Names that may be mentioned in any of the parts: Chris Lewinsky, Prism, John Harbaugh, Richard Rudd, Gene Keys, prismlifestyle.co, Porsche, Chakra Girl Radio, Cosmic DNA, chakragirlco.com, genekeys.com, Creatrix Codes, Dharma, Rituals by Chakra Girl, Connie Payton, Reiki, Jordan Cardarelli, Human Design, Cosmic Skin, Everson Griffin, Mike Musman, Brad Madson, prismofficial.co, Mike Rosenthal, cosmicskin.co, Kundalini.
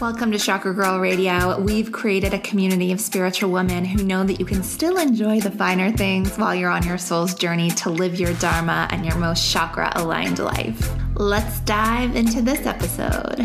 Welcome to Chakra Girl Radio. We've created a community of spiritual women who know that you can still enjoy the finer things while you're on your soul's journey to live your Dharma and your most chakra-aligned life. Let's dive into this episode.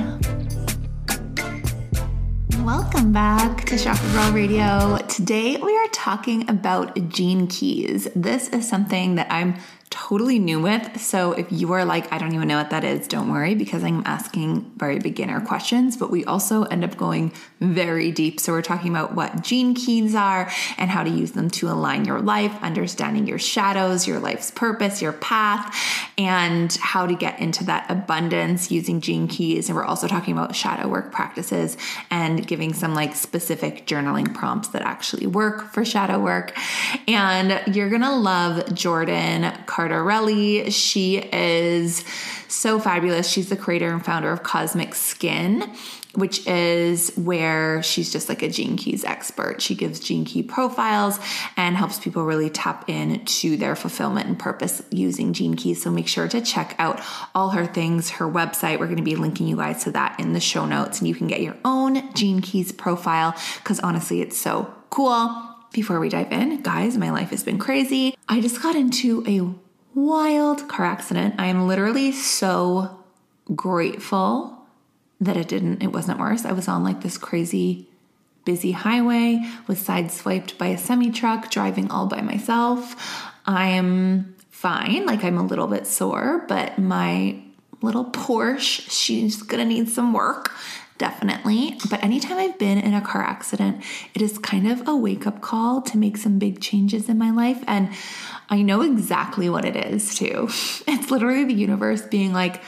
Welcome back to Chakra Girl Radio. Today we are talking about gene keys. This is something that I'm totally new with. So if you are like, I don't even know what that is, don't worry, because I'm asking very beginner questions, but we also end up going very deep. So we're talking about what gene keys are and how to use them to align your life, understanding your shadows, your life's purpose, your path, and how to get into that abundance using gene keys. And we're also talking about shadow work practices and giving some like specific journaling prompts that actually work for shadow work. And you're going to love Jordan Cardarelli. She is so fabulous. She's the creator and founder of Cosmic Skin, which is where she's just like a gene keys expert. She gives gene key profiles and helps people really tap into their fulfillment and purpose using gene keys. So make sure to check out all her things, her website. We're going to be linking you guys to that in the show notes, and you can get your own gene keys profile because honestly, it's so cool. Before we dive in, guys, my life has been crazy. I just got into a wild car accident. I am literally so grateful that it wasn't worse. I was on like this crazy busy highway, was sideswiped by a semi truck, driving all by myself. I am fine. Like I'm a little bit sore, but my little Porsche, she's gonna need some work. Definitely. But anytime I've been in a car accident, it is kind of a wake-up call to make some big changes in my life. And I know exactly what it is too. It's literally the universe being like,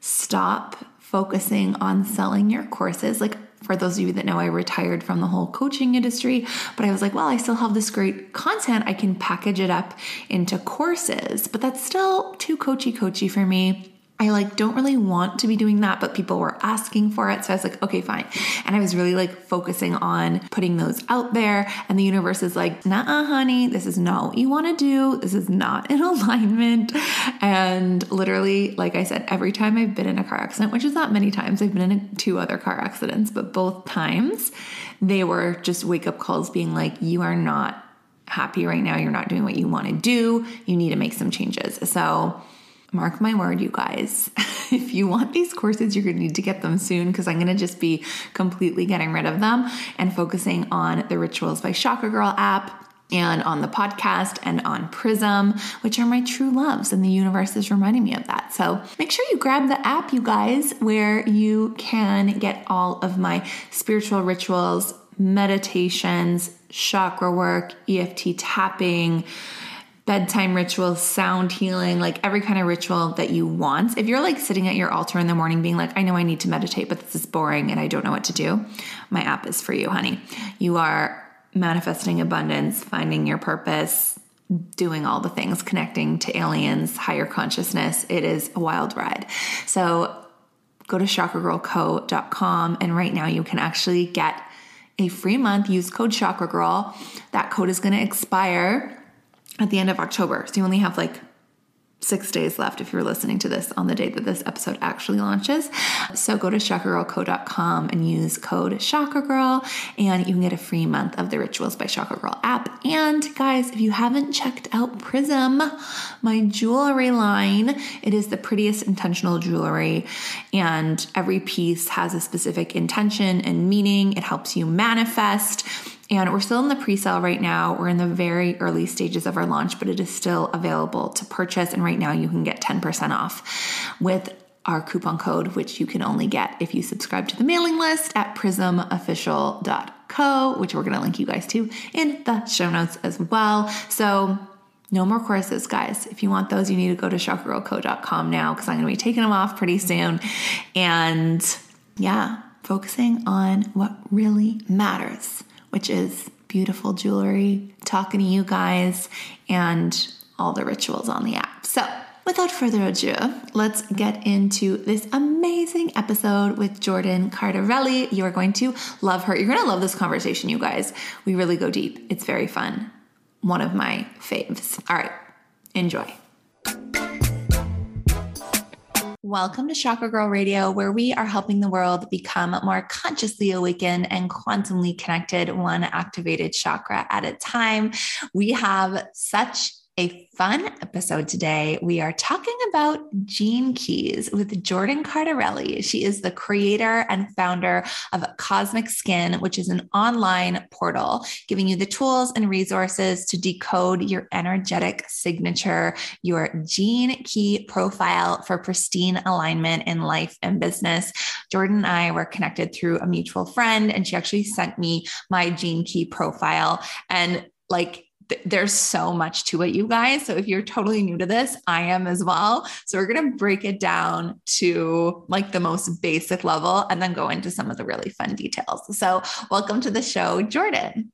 stop focusing on selling your courses. Like for those of you that know, I retired from the whole coaching industry, but I was like, well, I still have this great content. I can package it up into courses, but that's still too coachy for me. I like don't really want to be doing that, but people were asking for it. So I was like, okay, fine. And I was really like focusing on putting those out there. And the universe is like, nah, honey, this is not what you want to do. This is not in alignment. And literally, like I said, every time I've been in a car accident, which is not many times, I've been in two other car accidents, but both times they were just wake up calls being like, you are not happy right now. You're not doing what you want to do. You need to make some changes. So mark my word, you guys, if you want these courses, you're going to need to get them soon because I'm going to just be completely getting rid of them and focusing on the Rituals by Chakra Girl app and on the podcast and on Prism, which are my true loves. And the universe is reminding me of that. So make sure you grab the app, you guys, where you can get all of my spiritual rituals, meditations, chakra work, EFT tapping, bedtime rituals, sound healing, like every kind of ritual that you want. If you're like sitting at your altar in the morning being like, I know I need to meditate, but this is boring and I don't know what to do, my app is for you, honey. You are manifesting abundance, finding your purpose, doing all the things, connecting to aliens, higher consciousness. It is a wild ride. So go to chakragirlco.com and right now you can actually get a free month. Use code chakragirl. That code is going to expire at the end of October. So you only have like 6 days left if you're listening to this on the day that this episode actually launches. So go to chakragirlco.com and use code chakragirl and you can get a free month of the Rituals by Chakra Girl app. And guys, if you haven't checked out Prism, my jewelry line, it is the prettiest intentional jewelry and every piece has a specific intention and meaning. It helps you manifest. And we're still in the pre-sale right now. We're in the very early stages of our launch, but it is still available to purchase. And right now you can get 10% off with our coupon code, which you can only get if you subscribe to the mailing list at prismofficial.co, which we're going to link you guys to in the show notes as well. So no more courses, guys. If you want those, you need to go to chakragirlco.com now because I'm going to be taking them off pretty soon. And yeah, focusing on what really matters, which is beautiful jewelry, talking to you guys, and all the rituals on the app. So without further ado, let's get into this amazing episode with Jordan Cardarelli. You are going to love her. You're going to love this conversation, you guys. We really go deep. It's very fun. One of my faves. All right, enjoy. Welcome to Chakra Girl Radio, where we are helping the world become more consciously awakened and quantumly connected, one activated chakra at a time. We have such a fun episode today. We are talking about Gene Keys with Jordan Cardarelli. She is the creator and founder of Cosmic Skin, which is an online portal giving you the tools and resources to decode your energetic signature, your gene key profile for pristine alignment in life and business. Jordan and I were connected through a mutual friend, and she actually sent me my gene key profile, and there's so much to it, you guys. So if you're totally new to this, I am as well. So we're going to break it down to the most basic level and then go into some of the really fun details. So welcome to the show, Jordan.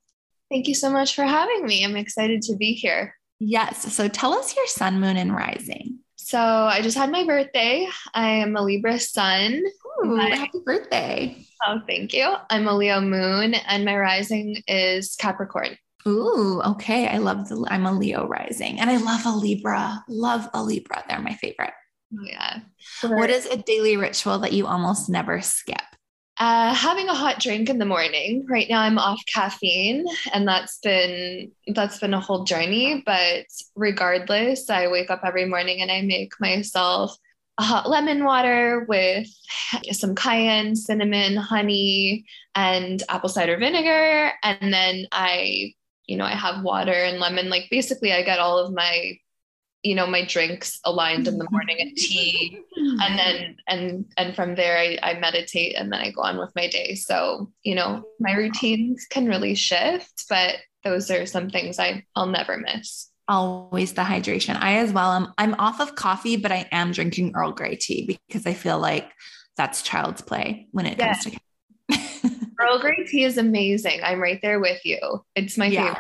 Thank you so much for having me. I'm excited to be here. Yes. So tell us your sun, moon, and rising. So I just had my birthday. I am a Libra sun. Ooh, happy birthday. Oh, thank you. I'm a Leo moon and my rising is Capricorn. Ooh, okay. I'm a Leo rising and I love a Libra. They're my favorite. Yeah. Sure. What is a daily ritual that you almost never skip? Having a hot drink in the morning. Right now I'm off caffeine and that's been a whole journey, but regardless, I wake up every morning and I make myself a hot lemon water with some cayenne, cinnamon, honey, and apple cider vinegar. And then I have water and lemon. Basically I get all of my, my drinks aligned in the morning and tea. And from there I meditate and then I go on with my day. So, my routines can really shift, but those are some things I'll never miss. Always the hydration. I as well am. I'm off of coffee, but I am drinking Earl Grey tea because I feel like that's child's play when it comes to Earl Grey tea is amazing. I'm right there with you. It's my favorite.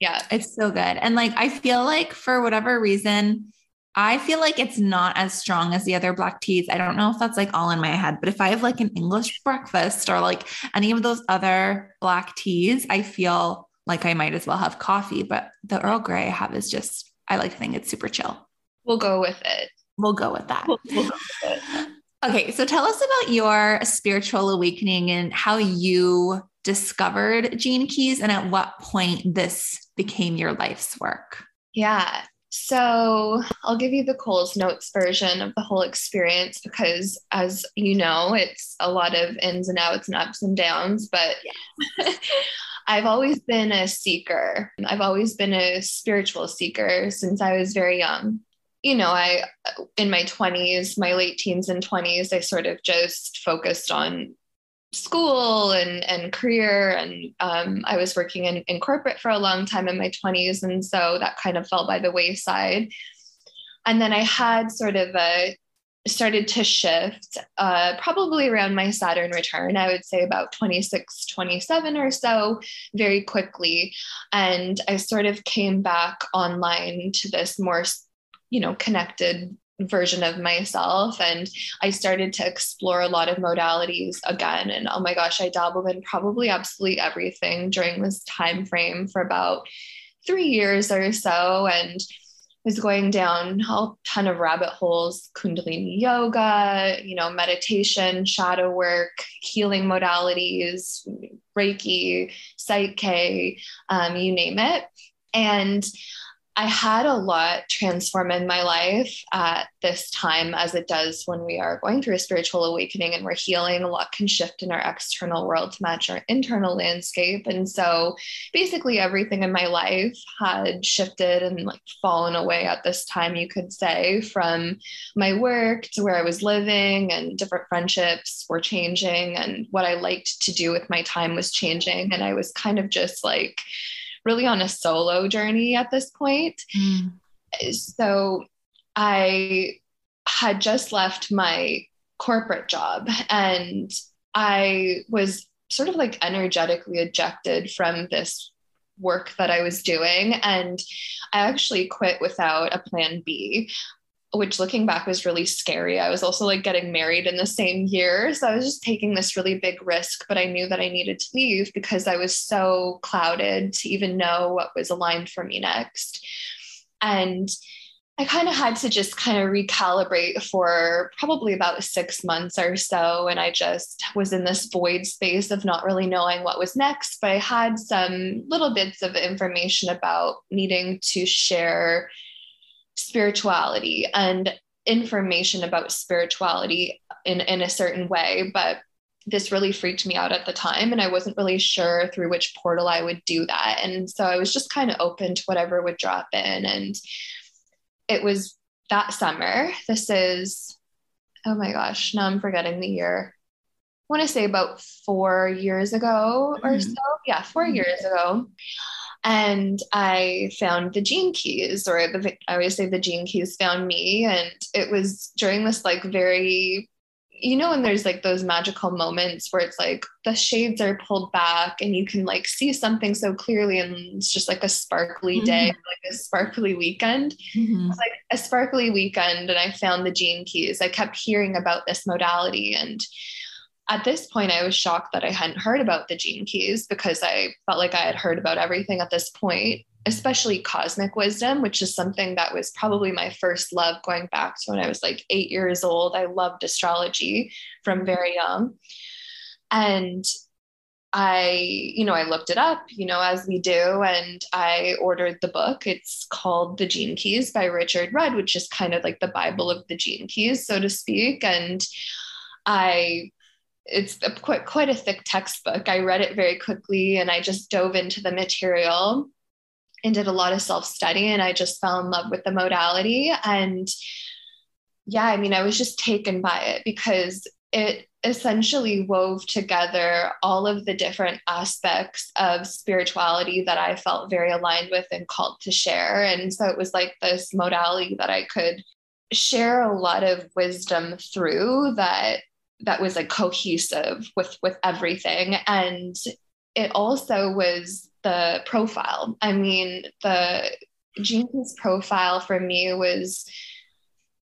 Yeah. It's so good. And I feel like for whatever reason, I feel like it's not as strong as the other black teas. I don't know if that's all in my head, but if I have an English breakfast or any of those other black teas, I feel like I might as well have coffee, but the Earl Grey I have is just, I think it's super chill. We'll go with that. We'll go with it. Okay. So tell us about your spiritual awakening and how you discovered Gene Keys and at what point this became your life's work. Yeah. So I'll give you the Coles Notes version of the whole experience, because as you know, it's a lot of ins and outs and ups and downs, but I've always been a seeker. I've always been a spiritual seeker since I was very young. I, in my 20s, my late teens and 20s, I sort of just focused on school and career. And I was working in corporate for a long time in my 20s. And so that kind of fell by the wayside. And then I had started to shift probably around my Saturn return, I would say about 26, 27 or so, very quickly. And I sort of came back online to this more connected version of myself. And I started to explore a lot of modalities again. And oh my gosh, I dabbled in probably absolutely everything during this time frame for about 3 years or so. And was going down a ton of rabbit holes, Kundalini yoga, meditation, shadow work, healing modalities, Reiki, Psyche, you name it. And I had a lot transform in my life at this time, as it does when we are going through a spiritual awakening and we're healing. A lot can shift in our external world to match our internal landscape. And so basically everything in my life had shifted and fallen away at this time, you could say, from my work to where I was living, and different friendships were changing, and what I liked to do with my time was changing. And I was kind of just really on a solo journey at this point. Mm. So I had just left my corporate job and I was sort of energetically ejected from this work that I was doing. And I actually quit without a plan B, which looking back was really scary. I was also getting married in the same year. So I was just taking this really big risk, but I knew that I needed to leave because I was so clouded to even know what was aligned for me next. And I kind of had to just kind of recalibrate for probably about 6 months or so. And I just was in this void space of not really knowing what was next, but I had some little bits of information about needing to share spirituality and information about spirituality in a certain way. But this really freaked me out at the time, and I wasn't really sure through which portal I would do that. And so I was just kind of open to whatever would drop in. And it was that summer. This is, oh my gosh, now I'm forgetting the year. I want to say about 4 years ago or so. Yeah, 4 years ago. And I found the Gene Keys, or I always say the Gene Keys found me. And it was during this like very, you know, when there's like those magical moments where it's like the shades are pulled back and you can like see something so clearly, and it's just like a sparkly day, like a sparkly weekend. It was like a sparkly weekend, and I found the Gene Keys. I kept hearing about this modality, and at this point I was shocked that I hadn't heard about the Gene Keys, because I felt like I had heard about everything at this point, especially cosmic wisdom, which is something that was probably my first love going back to when I was like 8 years old. I loved astrology from very young. And I looked it up, you know, as we do. And I ordered the book. It's called The Gene Keys by Richard Rudd, which is kind of like the Bible of the Gene Keys, so to speak. And it's quite a thick textbook. I read it very quickly, and I just dove into the material and did a lot of self-study, and I just fell in love with the modality. And yeah, I mean, I was just taken by it, because it essentially wove together all of the different aspects of spirituality that I felt very aligned with and called to share. And so it was like this modality that I could share a lot of wisdom through that was like cohesive with everything. And it also was the profile. I mean, the Gene Keys profile for me was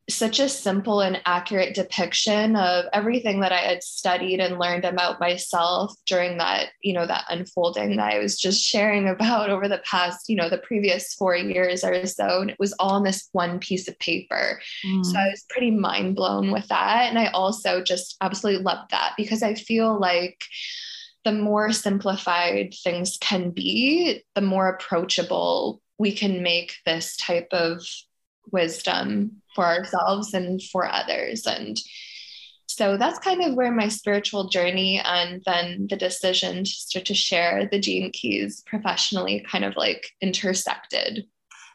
such a simple and accurate depiction of everything that I had studied and learned about myself during that, you know, that unfolding that I was just sharing about over the past, you know, the previous 4 years or so. And it was all in this one piece of paper. So I was pretty mind blown with that. And I also just absolutely loved that, because I feel like the more simplified things can be, the more approachable we can make this type of wisdom for ourselves and for others. And so that's kind of where my spiritual journey and then the decision to start to share the Gene Keys professionally kind of like intersected.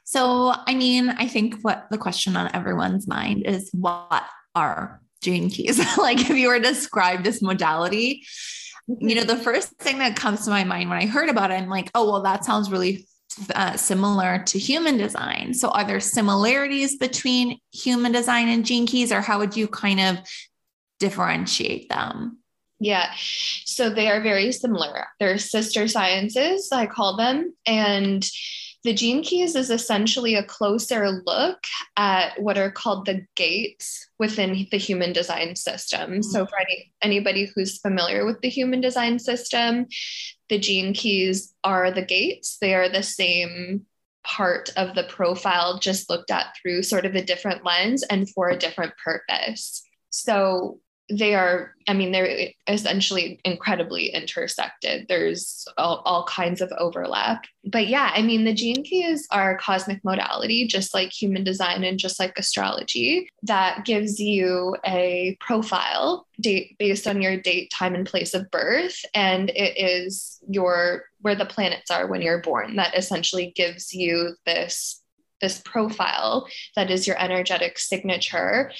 So, I mean, I think what the question on everyone's mind is, what are Gene Keys? Like, if you were to describe this modality, you know, the first thing that comes to my mind when I heard about it, I'm like, oh, well, that sounds really similar to human design. So are there similarities between human design and Gene Keys, or how would you kind of differentiate them? Yeah. So they are very similar. They're sister sciences, I call them. And the Gene Keys is essentially a closer look at what are called the gates within the human design system. So for anybody who's familiar with the human design system, the Gene Keys are the gates. They are the same part of the profile, just looked at through sort of a different lens and for a different purpose. So they are, I mean, they're essentially incredibly intersected. There's all kinds of overlap. But yeah, I mean, the Gene Keys are a cosmic modality, just like human design and just like astrology, that gives you a profile date based on your date, time, and place of birth. And it is where the planets are when you're born. That essentially gives you this profile that is your energetic signature.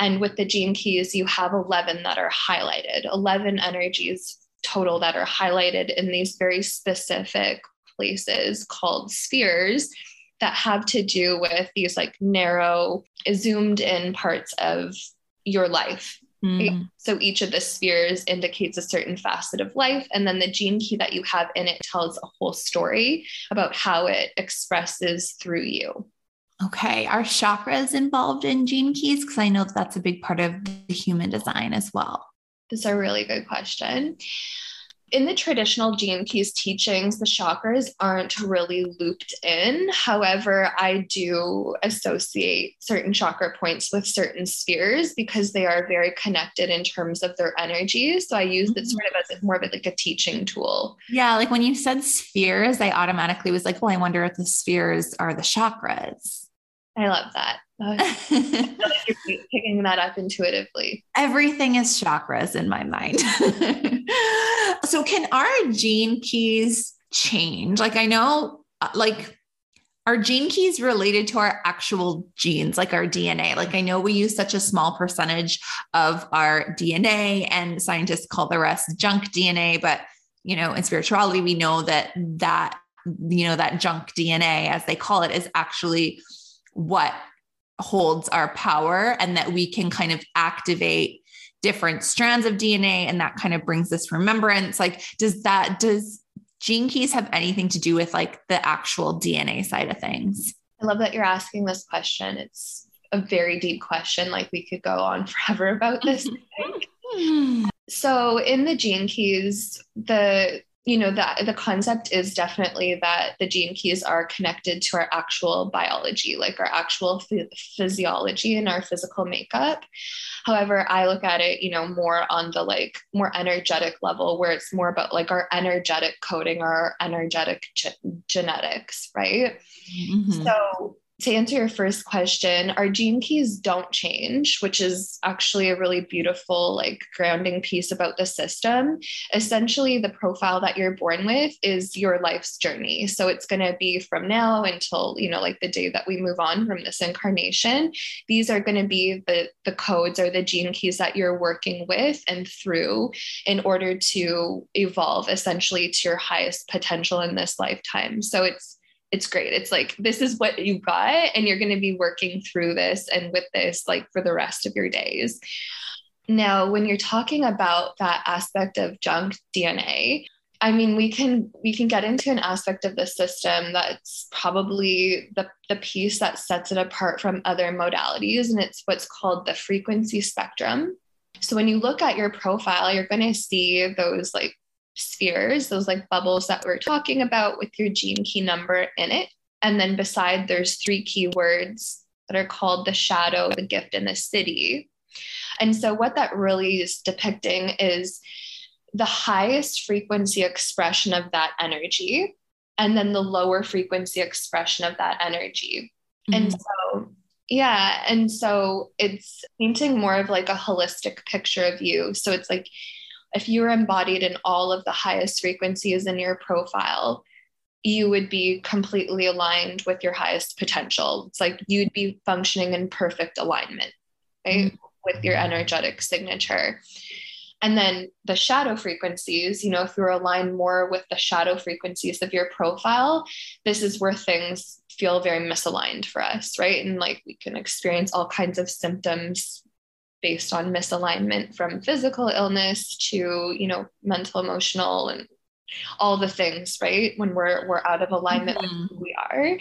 And with the Gene Keys, you have 11 that are highlighted, 11 energies total that are highlighted in these very specific places called spheres that have to do with these like narrow, zoomed in parts of your life. So each of the spheres indicates a certain facet of life. And then the Gene Key that you have in it tells a whole story about how it expresses through you. Okay. Are chakras involved in Gene Keys? Because I know that's a big part of the human design as well. That's a really good question. in the traditional Gene Keys teachings, the chakras aren't really looped in. However, I do associate certain chakra points with certain spheres because they are very connected in terms of their energy. So I use it sort of as more of like a teaching tool. Yeah. Like when you said spheres, I automatically was like, well, I wonder if the spheres are the chakras. I love that. You're picking that up intuitively. Everything is chakras in my mind. So can our Gene Keys change? Like, I know, like, are Gene Keys related to our actual genes, like our DNA? Like, I know we use such a small percentage of our DNA, and scientists call the rest junk DNA, but, you know, in spirituality, we know that, you know, that junk DNA, as they call it, is actually what holds our power, and that we can kind of activate different strands of DNA. And that kind of brings this remembrance. Like, does Gene Keys have anything to do with like the actual DNA side of things? I love that you're asking this question. It's a very deep question. Like, we could go on forever about this. So in the Gene Keys, the concept is definitely that the Gene Keys are connected to our actual biology, like our actual physiology and our physical makeup. However, I look at it, you know, more on the like more energetic level, where it's more about like our energetic coding, our energetic genetics, right? Mm-hmm. So to answer your first question, our Gene Keys don't change, which is actually a really beautiful, like, grounding piece about the system. Essentially, the profile that you're born with is your life's journey. So it's going to be from now until, you know, like the day that we move on from this incarnation. These are going to be the codes or the Gene Keys that you're working with and through in order to evolve essentially to your highest potential in this lifetime. So it's great. It's like, this is what you got, and you're going to be working through this and with this, like, for the rest of your days. Now, when you're talking about that aspect of junk DNA, I mean, we can get into an aspect of the system that's probably the piece that sets it apart from other modalities. And it's what's called the frequency spectrum. So when you look at your profile, you're going to see those like spheres, those like bubbles that we're talking about with your gene key number in it. And then beside, there's three keywords that are called the shadow, the gift, and the city. And so what that really is depicting is the highest frequency expression of that energy, and then the lower frequency expression of that energy. Mm-hmm. And so it's painting more of like a holistic picture of you. So it's like, if you were embodied in all of the highest frequencies in your profile, you would be completely aligned with your highest potential. It's like you'd be functioning in perfect alignment, right? Mm-hmm. With your energetic signature. And then the shadow frequencies, you know, if you're aligned more with the shadow frequencies of your profile, this is where things feel very misaligned for us, right? And like we can experience all kinds of symptoms based on misalignment, from physical illness to, you know, mental, emotional, and all the things, right? When we're out of alignment with who we are.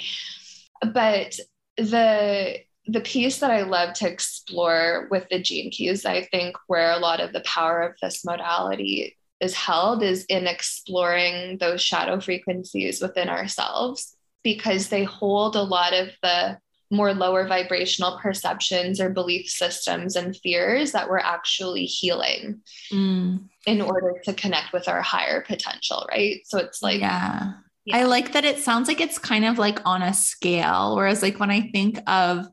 But the piece that I love to explore with the Gene Keys, I think where a lot of the power of this modality is held, is in exploring those shadow frequencies within ourselves, because they hold a lot of the more lower vibrational perceptions or belief systems and fears that we're actually healing in order to connect with our higher potential, right? So it's like, yeah. I like that. It sounds like it's kind of like on a scale. Whereas like when I think of,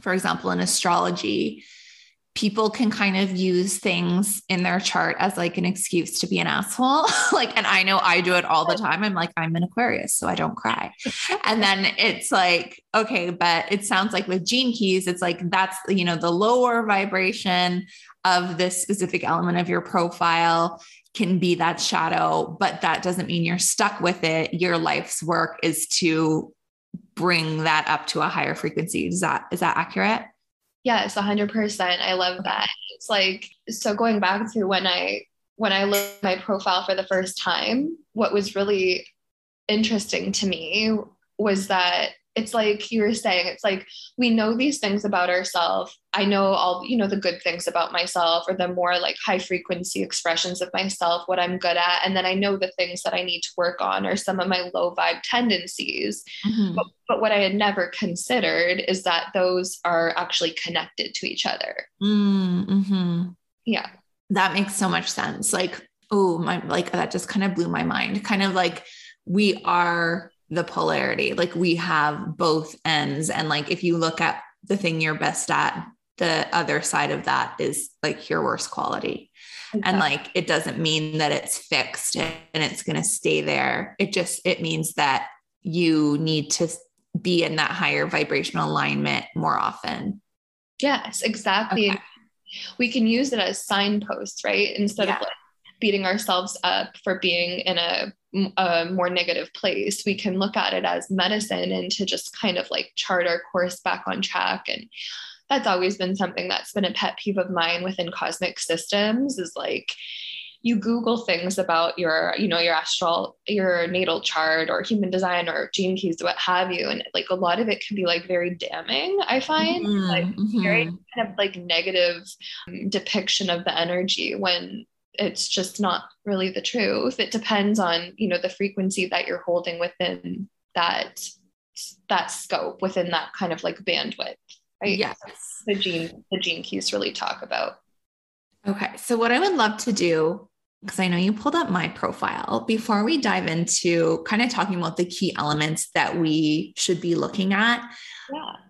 for example, in astrology, people can kind of use things in their chart as like an excuse to be an asshole. Like, and I know I do it all the time. I'm like, I'm an Aquarius, so I don't cry. And then it's like, okay, but it sounds like with Gene Keys, it's like, that's, you know, the lower vibration of this specific element of your profile can be that shadow, but that doesn't mean you're stuck with it. Your life's work is to bring that up to a higher frequency. Is that accurate? Yes, 100%. I love that. It's like, so going back to when I looked at my profile for the first time, what was really interesting to me was that It's like you were saying, it's like, we know these things about ourselves. I know all, you know, the good things about myself, or the more like high frequency expressions of myself, what I'm good at. And then I know the things that I need to work on, or some of my low vibe tendencies. Mm-hmm. But what I had never considered is that those are actually connected to each other. Mm-hmm. Yeah. That makes so much sense. Like, oh my, like that just kind of blew my mind. Kind of like we are the polarity, like we have both ends. And like, if you look at the thing you're best at, the other side of that is like your worst quality. Exactly. And like, it doesn't mean that it's fixed and it's going to stay there. It just, it means that you need to be in that higher vibrational alignment more often. Yes, exactly. Okay. We can use it as signposts, right? Instead of like beating ourselves up for being in a more negative place, we can look at it as medicine and to just kind of like chart our course back on track. And that's always been something that's been a pet peeve of mine within cosmic systems, is like, you Google things about your, you know, your astral, your natal chart or human design or gene keys, what have you. And like, a lot of it can be like very damning, I find, very kind of like negative depiction of the energy, when it's just not really the truth. It depends on, you know, the frequency that you're holding within that scope, within that kind of like bandwidth, right? Yes. The gene keys really talk about. Okay. So what I would love to do, because I know you pulled up my profile, before we dive into kind of talking about the key elements that we should be looking at,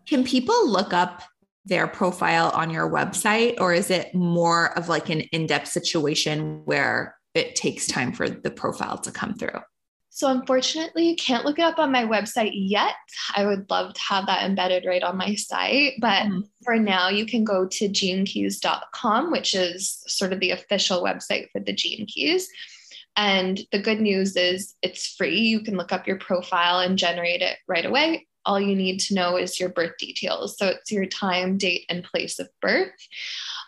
can people look up their profile on your website, or is it more of like an in-depth situation where it takes time for the profile to come through? So unfortunately, you can't look it up on my website yet. I would love to have that embedded right on my site, but for now you can go to genekeys.com, which is sort of the official website for the Gene Keys. And the good news is it's free. You can look up your profile and generate it right away. All you need to know is your birth details. So it's your time, date, and place of birth.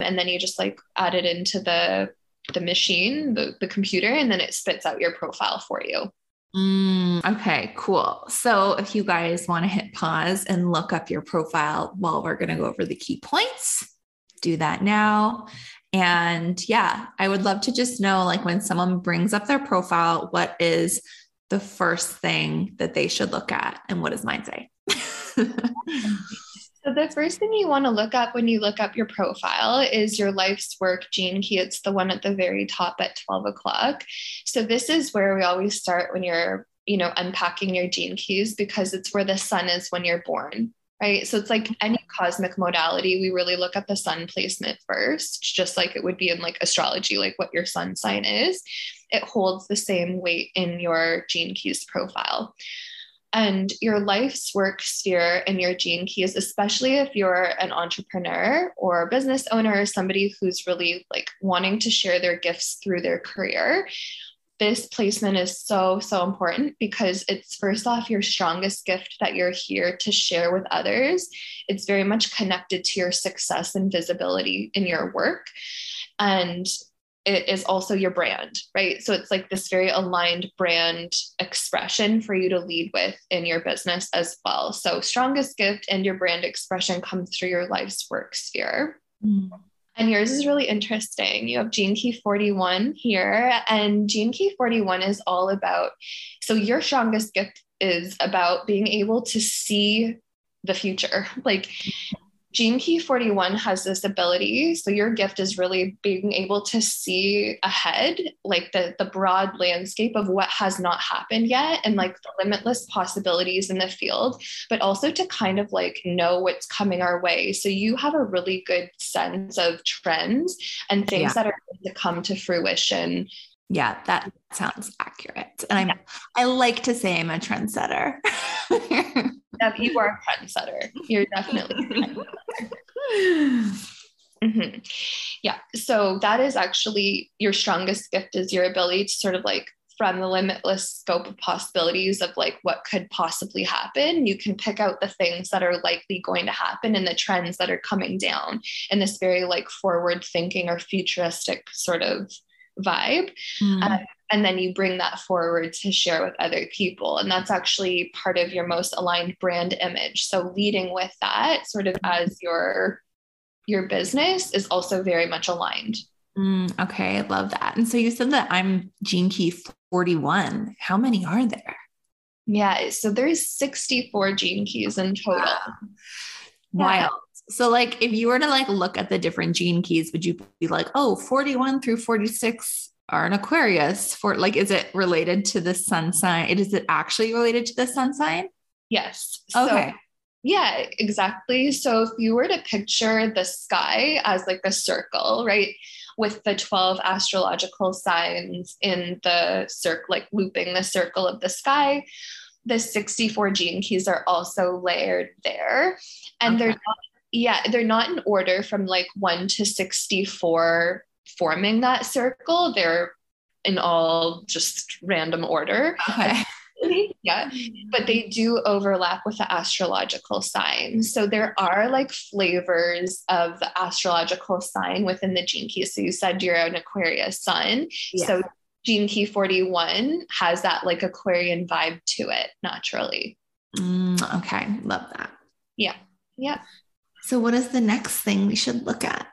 And then you just like add it into the machine, the computer, and then it spits out your profile for you. Okay, cool. So if you guys want to hit pause and look up your profile while we're going to go over the key points, do that now. And yeah, I would love to just know, like, when someone brings up their profile, what is the first thing that they should look at, and what does mine say? So the first thing you want to look up when you look up your profile is your life's work gene key. It's the one at the very top at 12 o'clock. So this is where we always start when you're, you know, unpacking your gene keys, because it's where the sun is when you're born, right? So it's like any cosmic modality, we really look at the sun placement first, just like it would be in like astrology, like what your sun sign is. It holds the same weight in your Gene Keys profile. And your life's work sphere and your Gene Keys, especially if you're an entrepreneur or a business owner or somebody who's really like wanting to share their gifts through their career, this placement is so, so important, because it's first off your strongest gift that you're here to share with others. It's very much connected to your success and visibility in your work. And it is also your brand, right? So it's like this very aligned brand expression for you to lead with in your business as well. So strongest gift and your brand expression come through your life's work sphere. Mm. And yours is really interesting. You have Gene Key 41 here, and Gene Key 41 is all about, so your strongest gift is about being able to see the future. Like, Gene Key 41 has this ability. So your gift is really being able to see ahead, like the broad landscape of what has not happened yet, and like the limitless possibilities in the field, but also to kind of like know what's coming our way. So you have a really good sense of trends and things that are going to come to fruition. Yeah, that sounds accurate. And I like to say I'm a trendsetter. You are a trendsetter. You're definitely a trendsetter. Mm-hmm. Yeah. So that is actually your strongest gift, is your ability to sort of like, from the limitless scope of possibilities of like what could possibly happen, you can pick out the things that are likely going to happen and the trends that are coming down in this very like forward thinking or futuristic sort of vibe. Mm-hmm. And then you bring that forward to share with other people. And that's actually part of your most aligned brand image. So leading with that sort of as your business is also very much aligned. Okay. I love that. And so you said that I'm Gene Key 41. How many are there? Yeah. So there's 64 Gene Keys in total. Wow. Wild. So like, if you were to like, look at the different Gene Keys, would you be like, oh, 41 through 46 are an Aquarius for like, is it related to the sun sign? Is it actually related to the sun sign? Yes. Okay. So, yeah, exactly. So if you were to picture the sky as like a circle, right? With the 12 astrological signs in the circle, like looping the circle of the sky, the 64 Gene Keys are also layered there. And okay. they're not in order from like 1 to 64 forming that circle. They're in all just random order. Okay. Yeah. But they do overlap with the astrological sign. So there are like flavors of the astrological sign within the Gene Key. So you said you're an Aquarius sun. Yeah. So Gene Key 41 has that like Aquarian vibe to it naturally. Okay. Love that. Yeah. Yeah. So what is the next thing we should look at?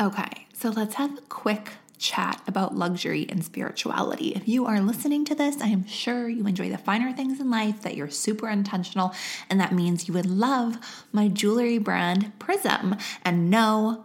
Okay. So let's have a quick chat about luxury and spirituality. If you are listening to this, I am sure you enjoy the finer things in life, that you're super intentional, and that means you would love my jewelry brand, Prism. And no,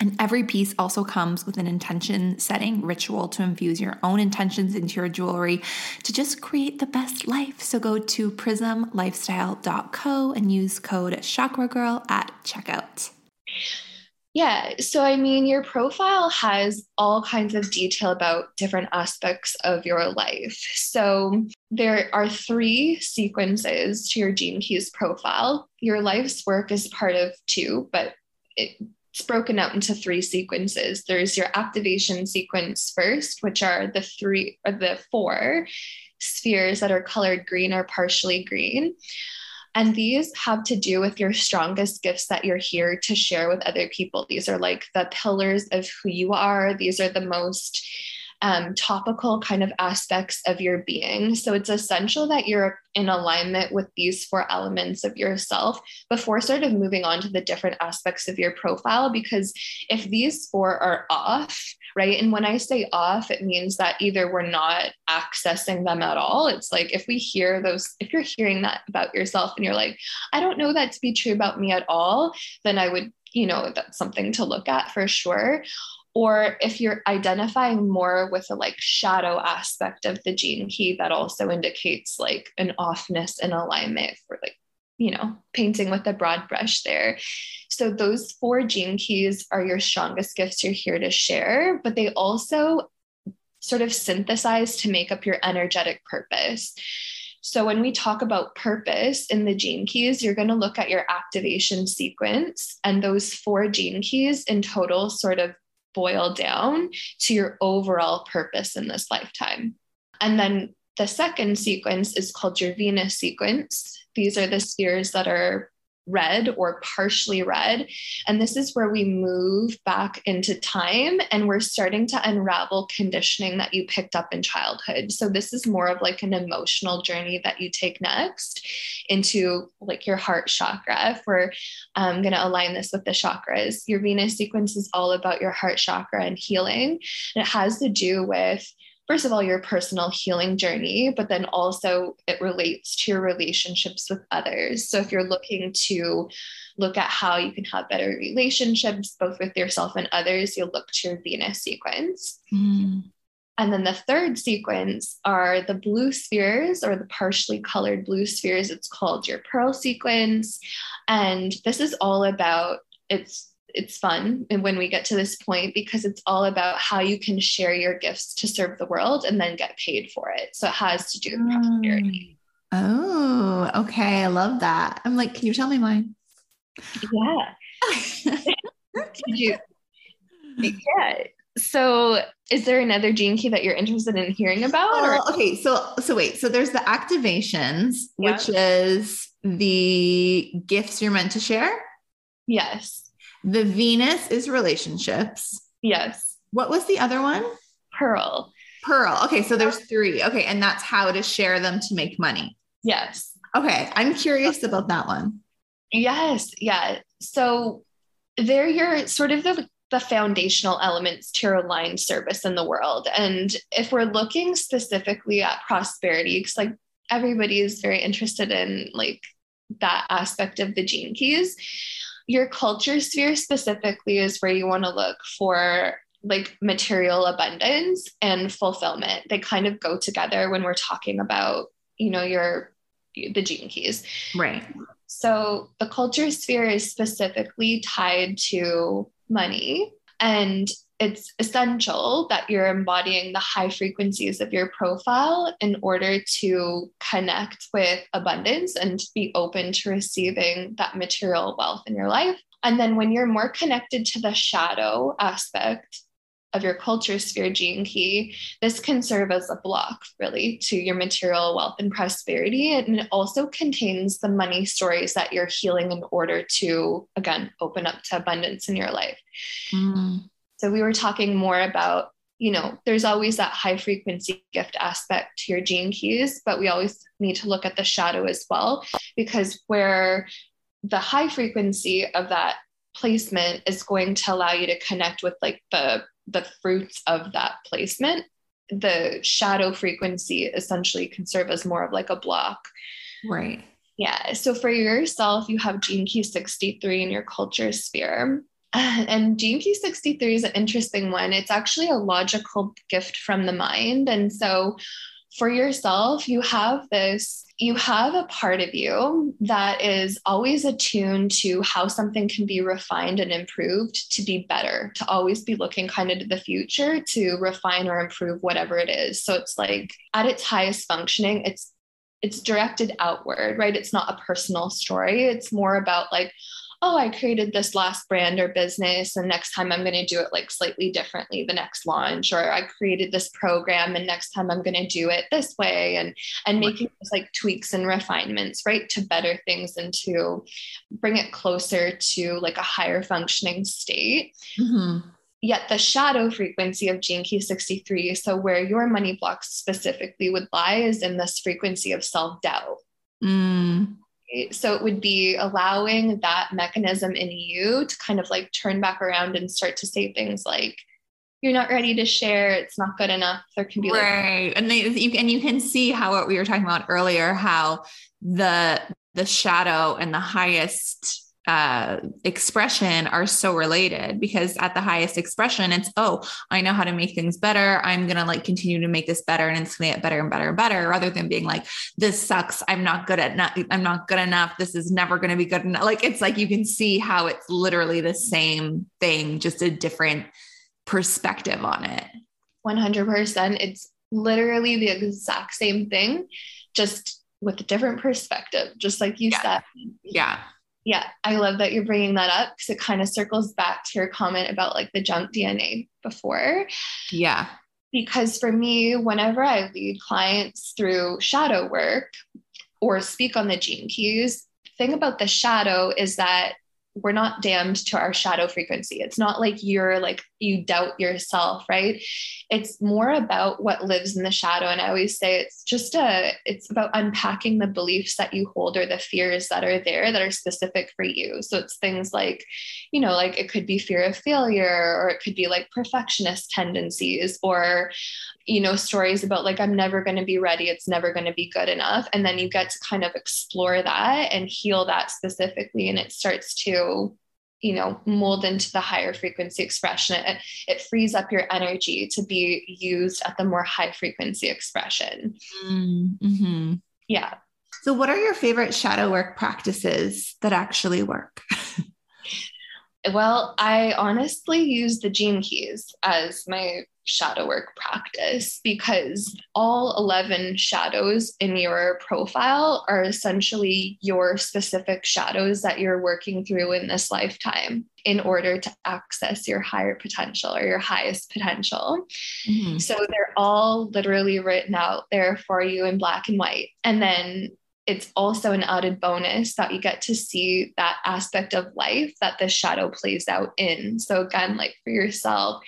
And every piece also comes with an intention setting ritual to infuse your own intentions into your jewelry to just create the best life. So go to prismlifestyle.co and use code chakragirl at checkout. Yeah. So, I mean, your profile has all kinds of detail about different aspects of your life. So there are 3 sequences to your Gene Keys profile. Your life's work is part of 2, but it's broken out into 3 sequences. There's your activation sequence first, which are the 4 spheres that are colored green or partially green. And these have to do with your strongest gifts that you're here to share with other people. These are like the pillars of who you are. These are the most topical kind of aspects of your being. So it's essential that you're in alignment with these 4 elements of yourself before sort of moving on to the different aspects of your profile, because if these 4 are off, right? And when I say off, it means that either we're not accessing them at all. It's like, if you're hearing that about yourself and you're like, I don't know that to be true about me at all, then I would, that's something to look at for sure. Or if you're identifying more with a like shadow aspect of the Gene Key, that also indicates like an offness in alignment for like, painting with a broad brush there. So those 4 Gene Keys are your strongest gifts you're here to share, but they also sort of synthesize to make up your energetic purpose. So when we talk about purpose in the Gene Keys, you're going to look at your activation sequence, and those 4 Gene Keys in total sort of boil down to your overall purpose in this lifetime. And then the second sequence is called your Venus sequence. These are the spheres that are red or partially red. And this is where we move back into time and we're starting to unravel conditioning that you picked up in childhood. So this is more of like an emotional journey that you take next into like your heart chakra. If we're going to align this with the chakras, your Venus sequence is all about your heart chakra and healing. And it has to do with, first of all, your personal healing journey, but then also it relates to your relationships with others. So if you're looking to look at how you can have better relationships, both with yourself and others, you'll look to your Venus sequence. Mm. And then the third sequence are the blue spheres, or the partially colored blue spheres. It's called your pearl sequence. And this is all about, it's fun when we get to this point, because it's all about how you can share your gifts to serve the world and then get paid for it. So it has to do with prosperity. Oh, okay. I love that. I'm like, can you tell me mine? Yeah. Yeah. So is there another gene key that you're interested in hearing about? Okay. So there's the activations, yeah, which is the gifts you're meant to share. Yes. The Venus is relationships. Yes. What was the other one? Pearl. Okay. So there's three. Okay. And that's how to share them to make money. Yes. Okay. I'm curious about that one. Yes. Yeah. So they're your sort of the foundational elements to your aligned service in the world. And if we're looking specifically at prosperity, because like everybody is very interested in like that aspect of the gene keys, your culture sphere specifically is where you want to look for like material abundance and fulfillment. They kind of go together when we're talking about, you know, the gene keys. Right. So the culture sphere is specifically tied to money, and it's essential that you're embodying the high frequencies of your profile in order to connect with abundance and be open to receiving that material wealth in your life. And then when you're more connected to the shadow aspect of your culture sphere gene key, this can serve as a block really to your material wealth and prosperity. And it also contains the money stories that you're healing in order to, again, open up to abundance in your life. Mm. So we were talking more about, you know, there's always that high frequency gift aspect to your gene keys, but we always need to look at the shadow as well, because where the high frequency of that placement is going to allow you to connect with like the fruits of that placement, the shadow frequency essentially can serve as more of like a block. Right. Yeah. So for yourself, you have gene key 63 in your culture sphere. And Gene Key 63 is an interesting one. It's actually a logical gift from the mind. And so for yourself, you have a part of you that is always attuned to how something can be refined and improved to be better, to always be looking kind of to the future to refine or improve whatever it is. So it's like at its highest functioning, it's directed outward, right? It's not a personal story. It's more about like, oh, I created this last brand or business, and next time I'm going to do it like slightly differently the next launch, or I created this program and next time I'm going to do it this way, and making those like tweaks and refinements, right, to better things and to bring it closer to like a higher functioning state. Mm-hmm. Yet the shadow frequency of Gene Key 63, so where your money block specifically would lie, is in this frequency of self-doubt. Mm. So it would be allowing that mechanism in you to kind of like turn back around and start to say things like, you're not ready to share. It's not good enough. There can be right. Like, and you can see how what we were talking about earlier, how the shadow and the highest expression are so related, because at the highest expression, it's, oh, I know how to make things better. I'm going to like continue to make this better, and it's going to get better and better and better, rather than being like, this sucks. I'm not good enough. This is never going to be good enough. Like, it's like, you can see how it's literally the same thing, just a different perspective on it. 100%. It's literally the exact same thing, just with a different perspective, just like you said. Yeah. Yeah, I love that you're bringing that up, because it kind of circles back to your comment about like the junk DNA before. Yeah. Because for me, whenever I lead clients through shadow work or speak on the gene keys, thing about the shadow is that we're not damned to our shadow frequency. It's not like you're like, you doubt yourself, right? It's more about what lives in the shadow. And I always say it's about unpacking the beliefs that you hold or the fears that are there that are specific for you. So it's things like, you know, like it could be fear of failure, or it could be like perfectionist tendencies, or, you know, stories about like, I'm never going to be ready. It's never going to be good enough. And then you get to kind of explore that and heal that specifically. And it starts to, you know, mold into the higher frequency expression. It frees up your energy to be used at the more high frequency expression. Mm-hmm. Yeah. So what are your favorite shadow work practices that actually work? Well, I honestly use the Gene Keys as my shadow work practice, because all 11 shadows in your profile are essentially your specific shadows that you're working through in this lifetime in order to access your higher potential or your highest potential. Mm-hmm. So they're all literally written out there for you in black and white. And then it's also an added bonus that you get to see that aspect of life that the shadow plays out in. So again, like for yourself,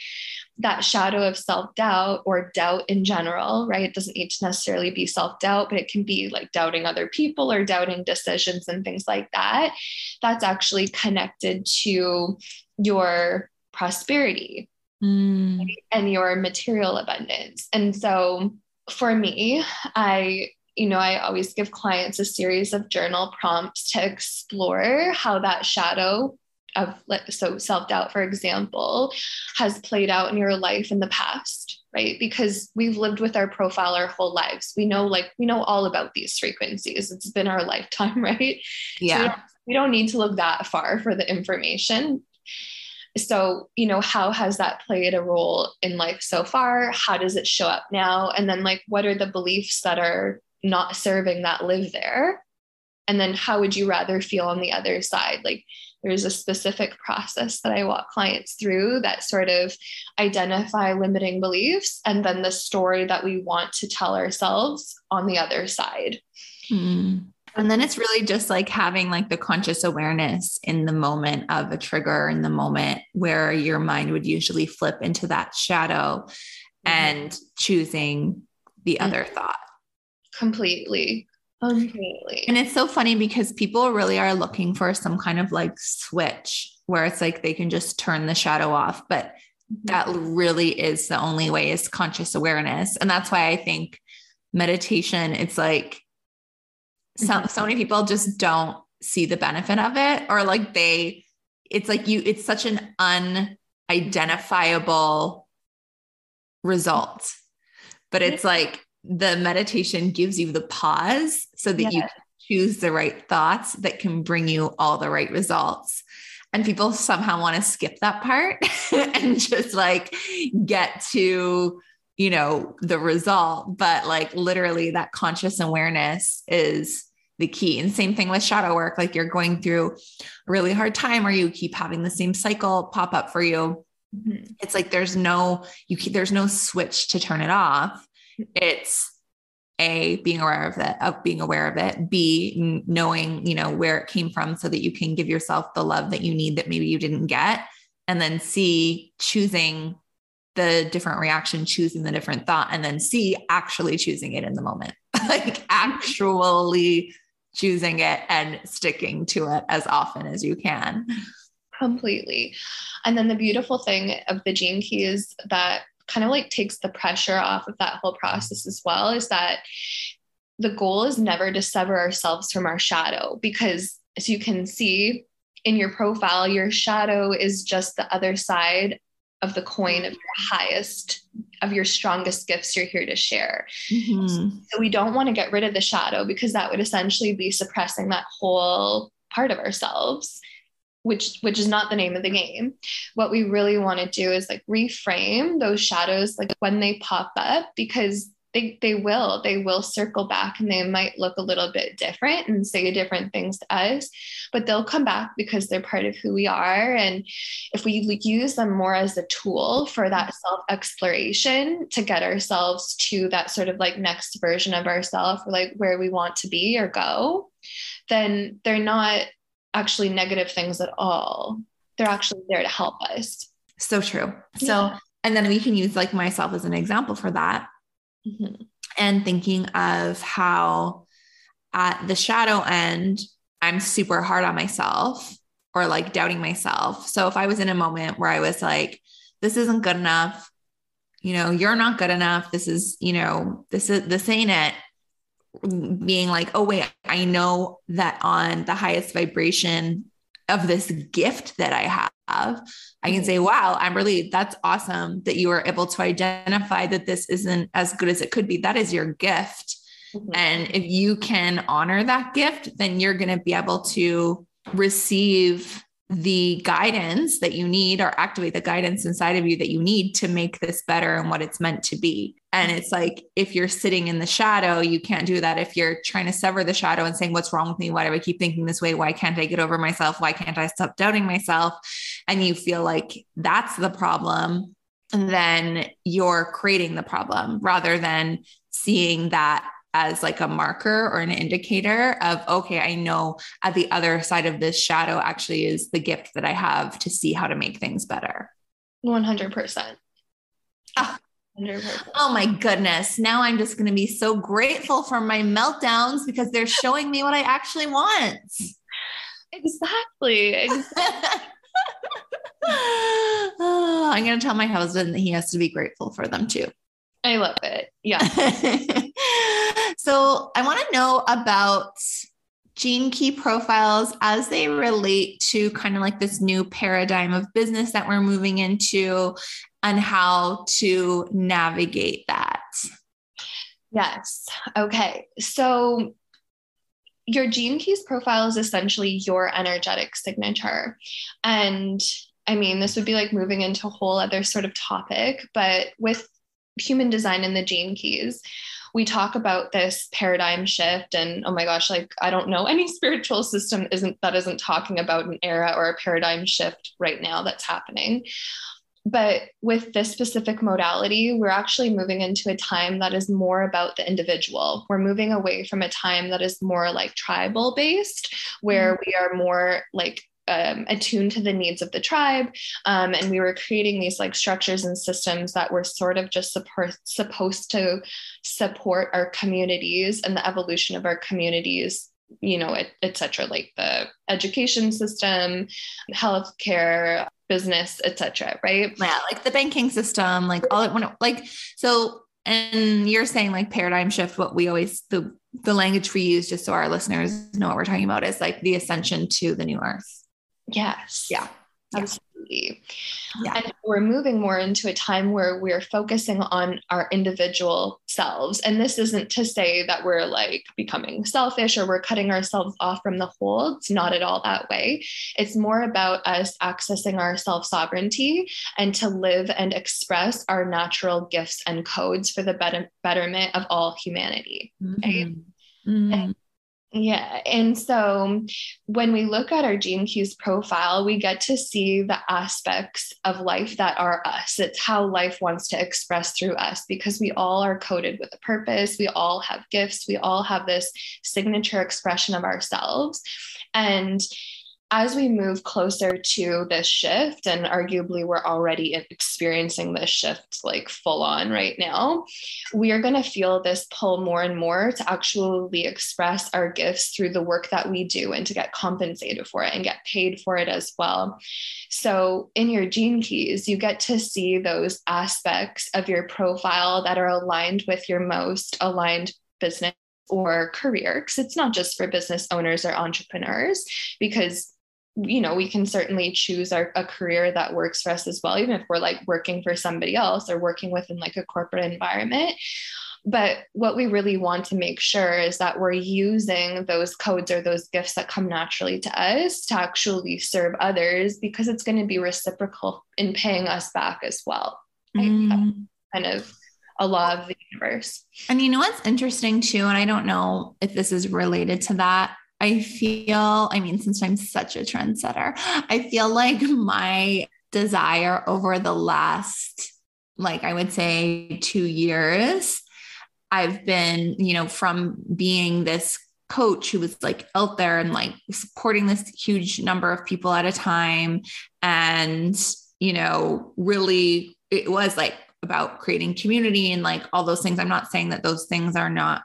that shadow of self-doubt or doubt in general, right? It doesn't need to necessarily be self-doubt, but it can be like doubting other people or doubting decisions and things like that. That's actually connected to your prosperity right? And your material abundance. And so for me, I always give clients a series of journal prompts to explore how that shadow of, so self-doubt, for example, has played out in your life in the past, right? Because we've lived with our profile our whole lives. We know all about these frequencies. It's been our lifetime, right? Yeah. So we don't need to look that far for the information. So, you know, how has that played a role in life so far? How does it show up now? And then like, what are the beliefs that are not serving that live there? And then how would you rather feel on the other side? Like there's a specific process that I walk clients through that sort of identify limiting beliefs and then the story that we want to tell ourselves on the other side. Mm. And then it's really just like having like the conscious awareness in the moment of a trigger, in the moment where your mind would usually flip into that shadow and choosing the other thought. Completely. And it's so funny because people really are looking for some kind of like switch where it's like they can just turn the shadow off. But that really is the only way, is conscious awareness. And that's why I think meditation, it's like so many people just don't see the benefit of it, or like it's such an unidentifiable result, but it's like, the meditation gives you the pause so that you can choose the right thoughts that can bring you all the right results. And people somehow want to skip that part and just like get to, you know, the result. But like literally that conscious awareness is the key. And same thing with shadow work. Like you're going through a really hard time or you keep having the same cycle pop up for you. Mm-hmm. It's like, there's no switch to turn it off. It's A, being aware of it, B, knowing, you know, where it came from so that you can give yourself the love that you need that maybe you didn't get. And then C, choosing the different reaction, choosing the different thought, and then C, actually choosing it in the moment, like actually choosing it and sticking to it as often as you can. Completely. And then the beautiful thing of the Gene Keys that kind of like takes the pressure off of that whole process as well, is that the goal is never to sever ourselves from our shadow, because as you can see in your profile, your shadow is just the other side of the coin of your highest, of your strongest gifts you're here to share. Mm-hmm. So we don't want to get rid of the shadow, because that would essentially be suppressing that whole part of ourselves, which is not the name of the game. What we really want to do is like reframe those shadows, like when they pop up, because they will circle back, and they might look a little bit different and say different things to us, but they'll come back because they're part of who we are. And if we use them more as a tool for that self-exploration to get ourselves to that sort of like next version of ourselves, or like where we want to be or go, then they're not actually negative things at all. They're actually there to help us. So true. Yeah. So, and then we can use like myself as an example for that. Mm-hmm. And thinking of how at the shadow end, I'm super hard on myself or like doubting myself. So if I was in a moment where I was like, this isn't good enough, you know, you're not good enough. This is, you know, this ain't it. Being like, oh wait, I know that on the highest vibration of this gift that I have, I can say, wow, I'm really, that's awesome that you were able to identify that this isn't as good as it could be. That is your gift. Mm-hmm. And if you can honor that gift, then you're going to be able to receive the guidance that you need or activate the guidance inside of you that you need to make this better and what it's meant to be. And it's like, if you're sitting in the shadow, you can't do that. If you're trying to sever the shadow and saying, what's wrong with me? Why do I keep thinking this way? Why can't I get over myself? Why can't I stop doubting myself? And you feel like that's the problem. Then you're creating the problem rather than seeing that as like a marker or an indicator of, okay, I know at the other side of this shadow actually is the gift that I have to see how to make things better. 100%. Oh my goodness. Now I'm just going to be so grateful for my meltdowns because they're showing me what I actually want. Exactly. Oh, I'm going to tell my husband that he has to be grateful for them too. I love it. Yeah. So I want to know about Gene Key profiles as they relate to kind of like this new paradigm of business that we're moving into and how to navigate that. Yes. Okay. So your Gene Keys profile is essentially your energetic signature. And I mean, this would be like moving into a whole other sort of topic, but with human design and the Gene Keys, we talk about this paradigm shift and oh my gosh, like I don't know any spiritual system isn't talking about an era or a paradigm shift right now that's happening. But with this specific modality, we're actually moving into a time that is more about the individual. We're moving away from a time that is more like tribal based, where we are more like attuned to the needs of the tribe. And we were creating these like structures and systems that were sort of just supposed to support our communities and the evolution of our communities, you know, et cetera, like the education system, healthcare, business, et cetera. Right. Yeah. Like the banking system, like all it, like, so, and you're saying like paradigm shift, what we always, the language we use, just so our listeners know what we're talking about, is like the ascension to the new earth. Yes. Yeah. Absolutely. Yeah. And we're moving more into a time where we're focusing on our individual selves. And this isn't to say that we're like becoming selfish or we're cutting ourselves off from the whole. It's not at all that way. It's more about us accessing our self-sovereignty and to live and express our natural gifts and codes for the betterment of all humanity. Mm-hmm. Right? Mm-hmm. Yeah. And so when we look at our Gene Keys profile, we get to see the aspects of life that are us. It's how life wants to express through us, because we all are coded with a purpose. We all have gifts. We all have this signature expression of ourselves. And as we move closer to this shift, and arguably we're already experiencing this shift like full on right now, we are going to feel this pull more and more to actually express our gifts through the work that we do and to get compensated for it and get paid for it as well. So in your Gene Keys, you get to see those aspects of your profile that are aligned with your most aligned business or career, because it's not just for business owners or entrepreneurs, because you know, we can certainly choose a career that works for us as well, even if we're like working for somebody else or working within like a corporate environment. But what we really want to make sure is that we're using those codes or those gifts that come naturally to us to actually serve others, because it's going to be reciprocal in paying us back as well. Mm-hmm. Right? Kind of a law of the universe. And you know what's interesting too, and I don't know if this is related to that, I feel, I mean, since I'm such a trendsetter, I feel like my desire over the last, like I would say 2 years, I've been, you know, from being this coach who was like out there and like supporting this huge number of people at a time. And, you know, really it was like about creating community and like all those things. I'm not saying that those things are not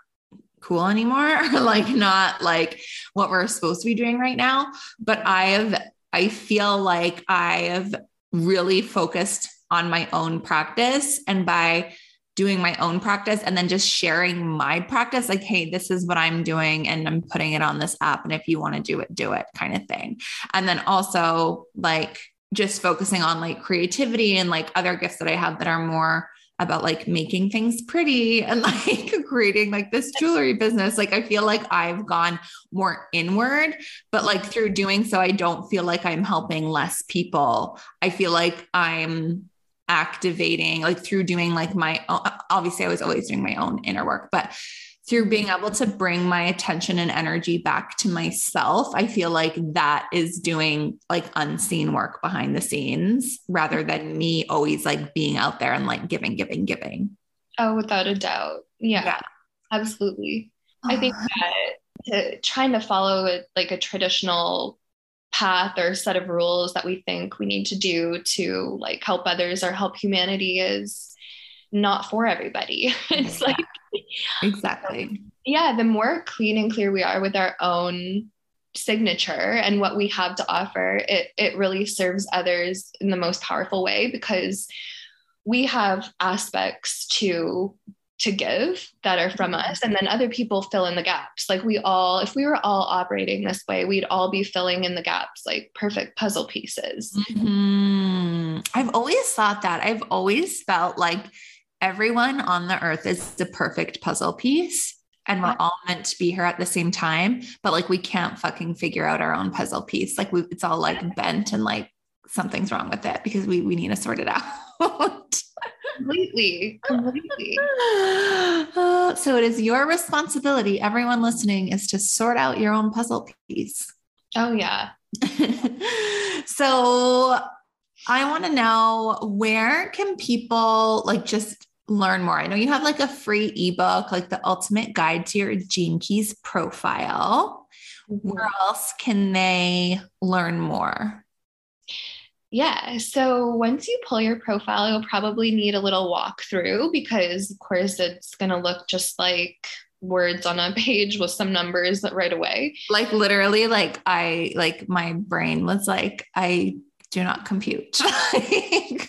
cool anymore, or like not like what we're supposed to be doing right now. But I feel like I have really focused on my own practice, and by doing my own practice and then just sharing my practice, like, hey, this is what I'm doing and I'm putting it on this app. And if you want to do it kind of thing. And then also like just focusing on like creativity and like other gifts that I have that are more about like making things pretty and like creating like this jewelry business. Like, I feel like I've gone more inward, but like through doing so, I don't feel like I'm helping less people. I feel like I'm activating, like through doing like my own, obviously I was always doing my own inner work, but through being able to bring my attention and energy back to myself, I feel like that is doing like unseen work behind the scenes rather than me always like being out there and like giving. Oh, without a doubt. Yeah. Absolutely. I think that trying to follow like a traditional path or set of rules that we think we need to do to like help others or help humanity is not for everybody. It's like, exactly. Yeah. The more clean and clear we are with our own signature and what we have to offer, it really serves others in the most powerful way, because we have aspects to give that are from us. And then other people fill in the gaps. Like if we were all operating this way, we'd all be filling in the gaps, like perfect puzzle pieces. Mm-hmm. I've always thought that. I've always felt like everyone on the earth is the perfect puzzle piece, and we're all meant to be here at the same time, but like, we can't fucking figure out our own puzzle piece. Like it's all like bent and like something's wrong with it because we need to sort it out. Completely. So it is your responsibility. Everyone listening is to sort out your own puzzle piece. Oh yeah. So I want to know, where can people like just learn more? I know you have like a free ebook, like the ultimate guide to your Gene Keys profile. Where else can they learn more? Yeah. So once you pull your profile, you'll probably need a little walkthrough, because of course it's going to look just like words on a page with some numbers right away. Like literally, like my brain was like, I do not compute. Totally.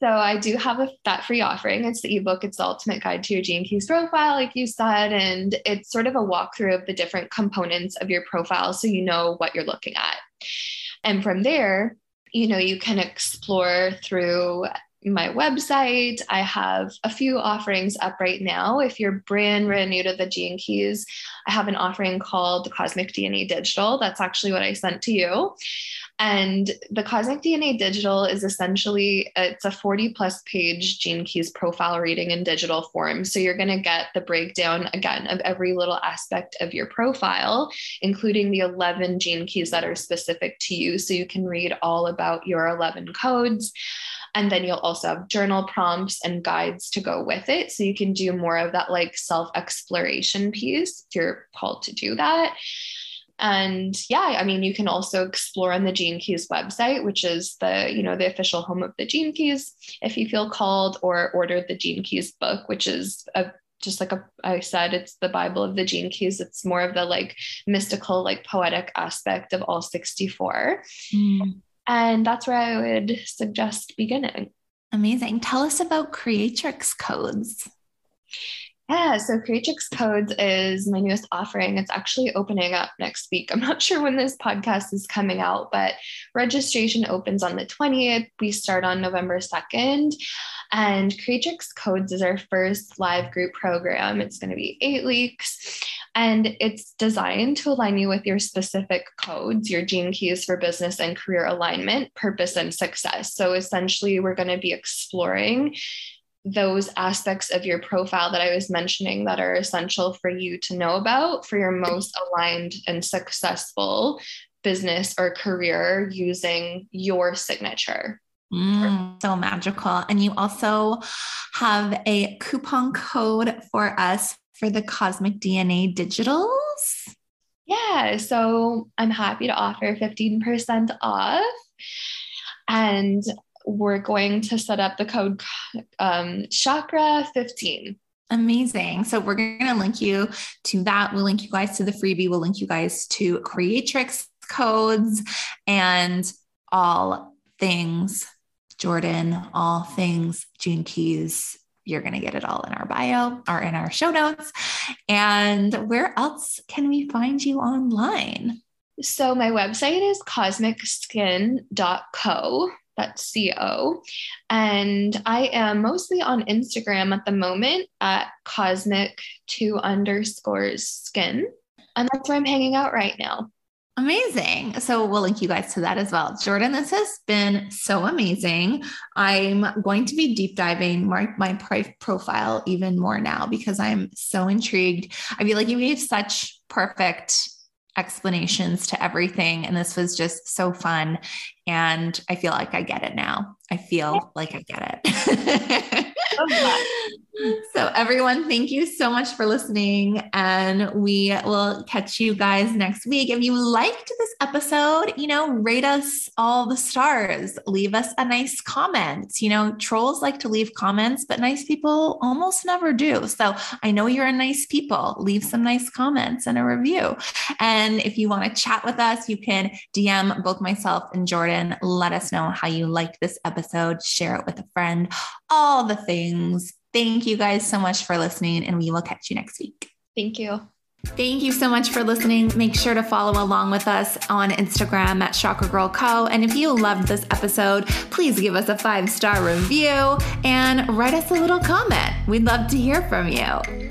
So I do have that free offering. It's the ebook. It's the ultimate guide to your Gene Keys profile, like you said, and it's sort of a walkthrough of the different components of your profile, so you know what you're looking at. And from there, you know, you can explore through my website. I have a few offerings up right now. If you're brand new to the Gene Keys, I have an offering called the Cosmic DNA Digital. That's actually what I sent to you. And the Cosmic DNA Digital is essentially, it's a 40+ page Gene Keys profile reading in digital form. So you're going to get the breakdown again of every little aspect of your profile, including the 11 Gene Keys that are specific to you. So you can read all about your 11 codes. And then you'll also have journal prompts and guides to go with it. So you can do more of that like self-exploration piece if you're called to do that. And yeah, I mean, you can also explore on the Gene Keys website, which is the official home of the Gene Keys, if you feel called, or order the Gene Keys book, which is I said, it's the Bible of the Gene Keys. It's more of the like mystical, like poetic aspect of all 64. Mm. And that's where I would suggest beginning. Amazing. Tell us about Creatrix Codes. Yeah, so Creatrix Codes is my newest offering. It's actually opening up next week. I'm not sure when this podcast is coming out, but registration opens on the 20th. We start on November 2nd. And Creatrix Codes is our first live group program. It's going to be 8 weeks. And it's designed to align you with your specific codes, your Gene Keys for business and career alignment, purpose, and success. So essentially, we're going to be exploring those aspects of your profile that I was mentioning that are essential for you to know about for your most aligned and successful business or career using your signature. So magical. And you also have a coupon code for us for the Cosmic DNA Digitals? Yeah, so I'm happy to offer 15% off, and we're going to set up the code Chakra 15. Amazing. So we're going to link you to that. We'll link you guys to the freebie. We'll link you guys to Creatrix Codes and all things Jordan, all things Gene Keys. You're going to get it all in our bio or in our show notes. And where else can we find you online? So my website is cosmicskin.co. That's CO. And I am mostly on Instagram at the moment at cosmic_skin. And that's where I'm hanging out right now. Amazing. So we'll link you guys to that as well. Jordan, this has been so amazing. I'm going to be deep diving my profile even more now because I'm so intrigued. I feel like you gave such perfect explanations to everything. And this was just so fun. And I feel like I get it now. I feel like I get it. So everyone, thank you so much for listening. And we will catch you guys next week. If you liked this episode, rate us all the stars, leave us a nice comment. Trolls like to leave comments, but nice people almost never do. So I know you're a nice people, leave some nice comments and a review. And if you want to chat with us, you can DM both myself and Jordan. Let us know how you liked this episode, share it with a friend, all the things. Thank you guys so much for listening, and we will catch you next week. Thank you. Thank you so much for listening. Make sure to follow along with us on Instagram at Chakra Girl Co. And if you loved this episode, please give us a 5-star review and write us a little comment. We'd love to hear from you.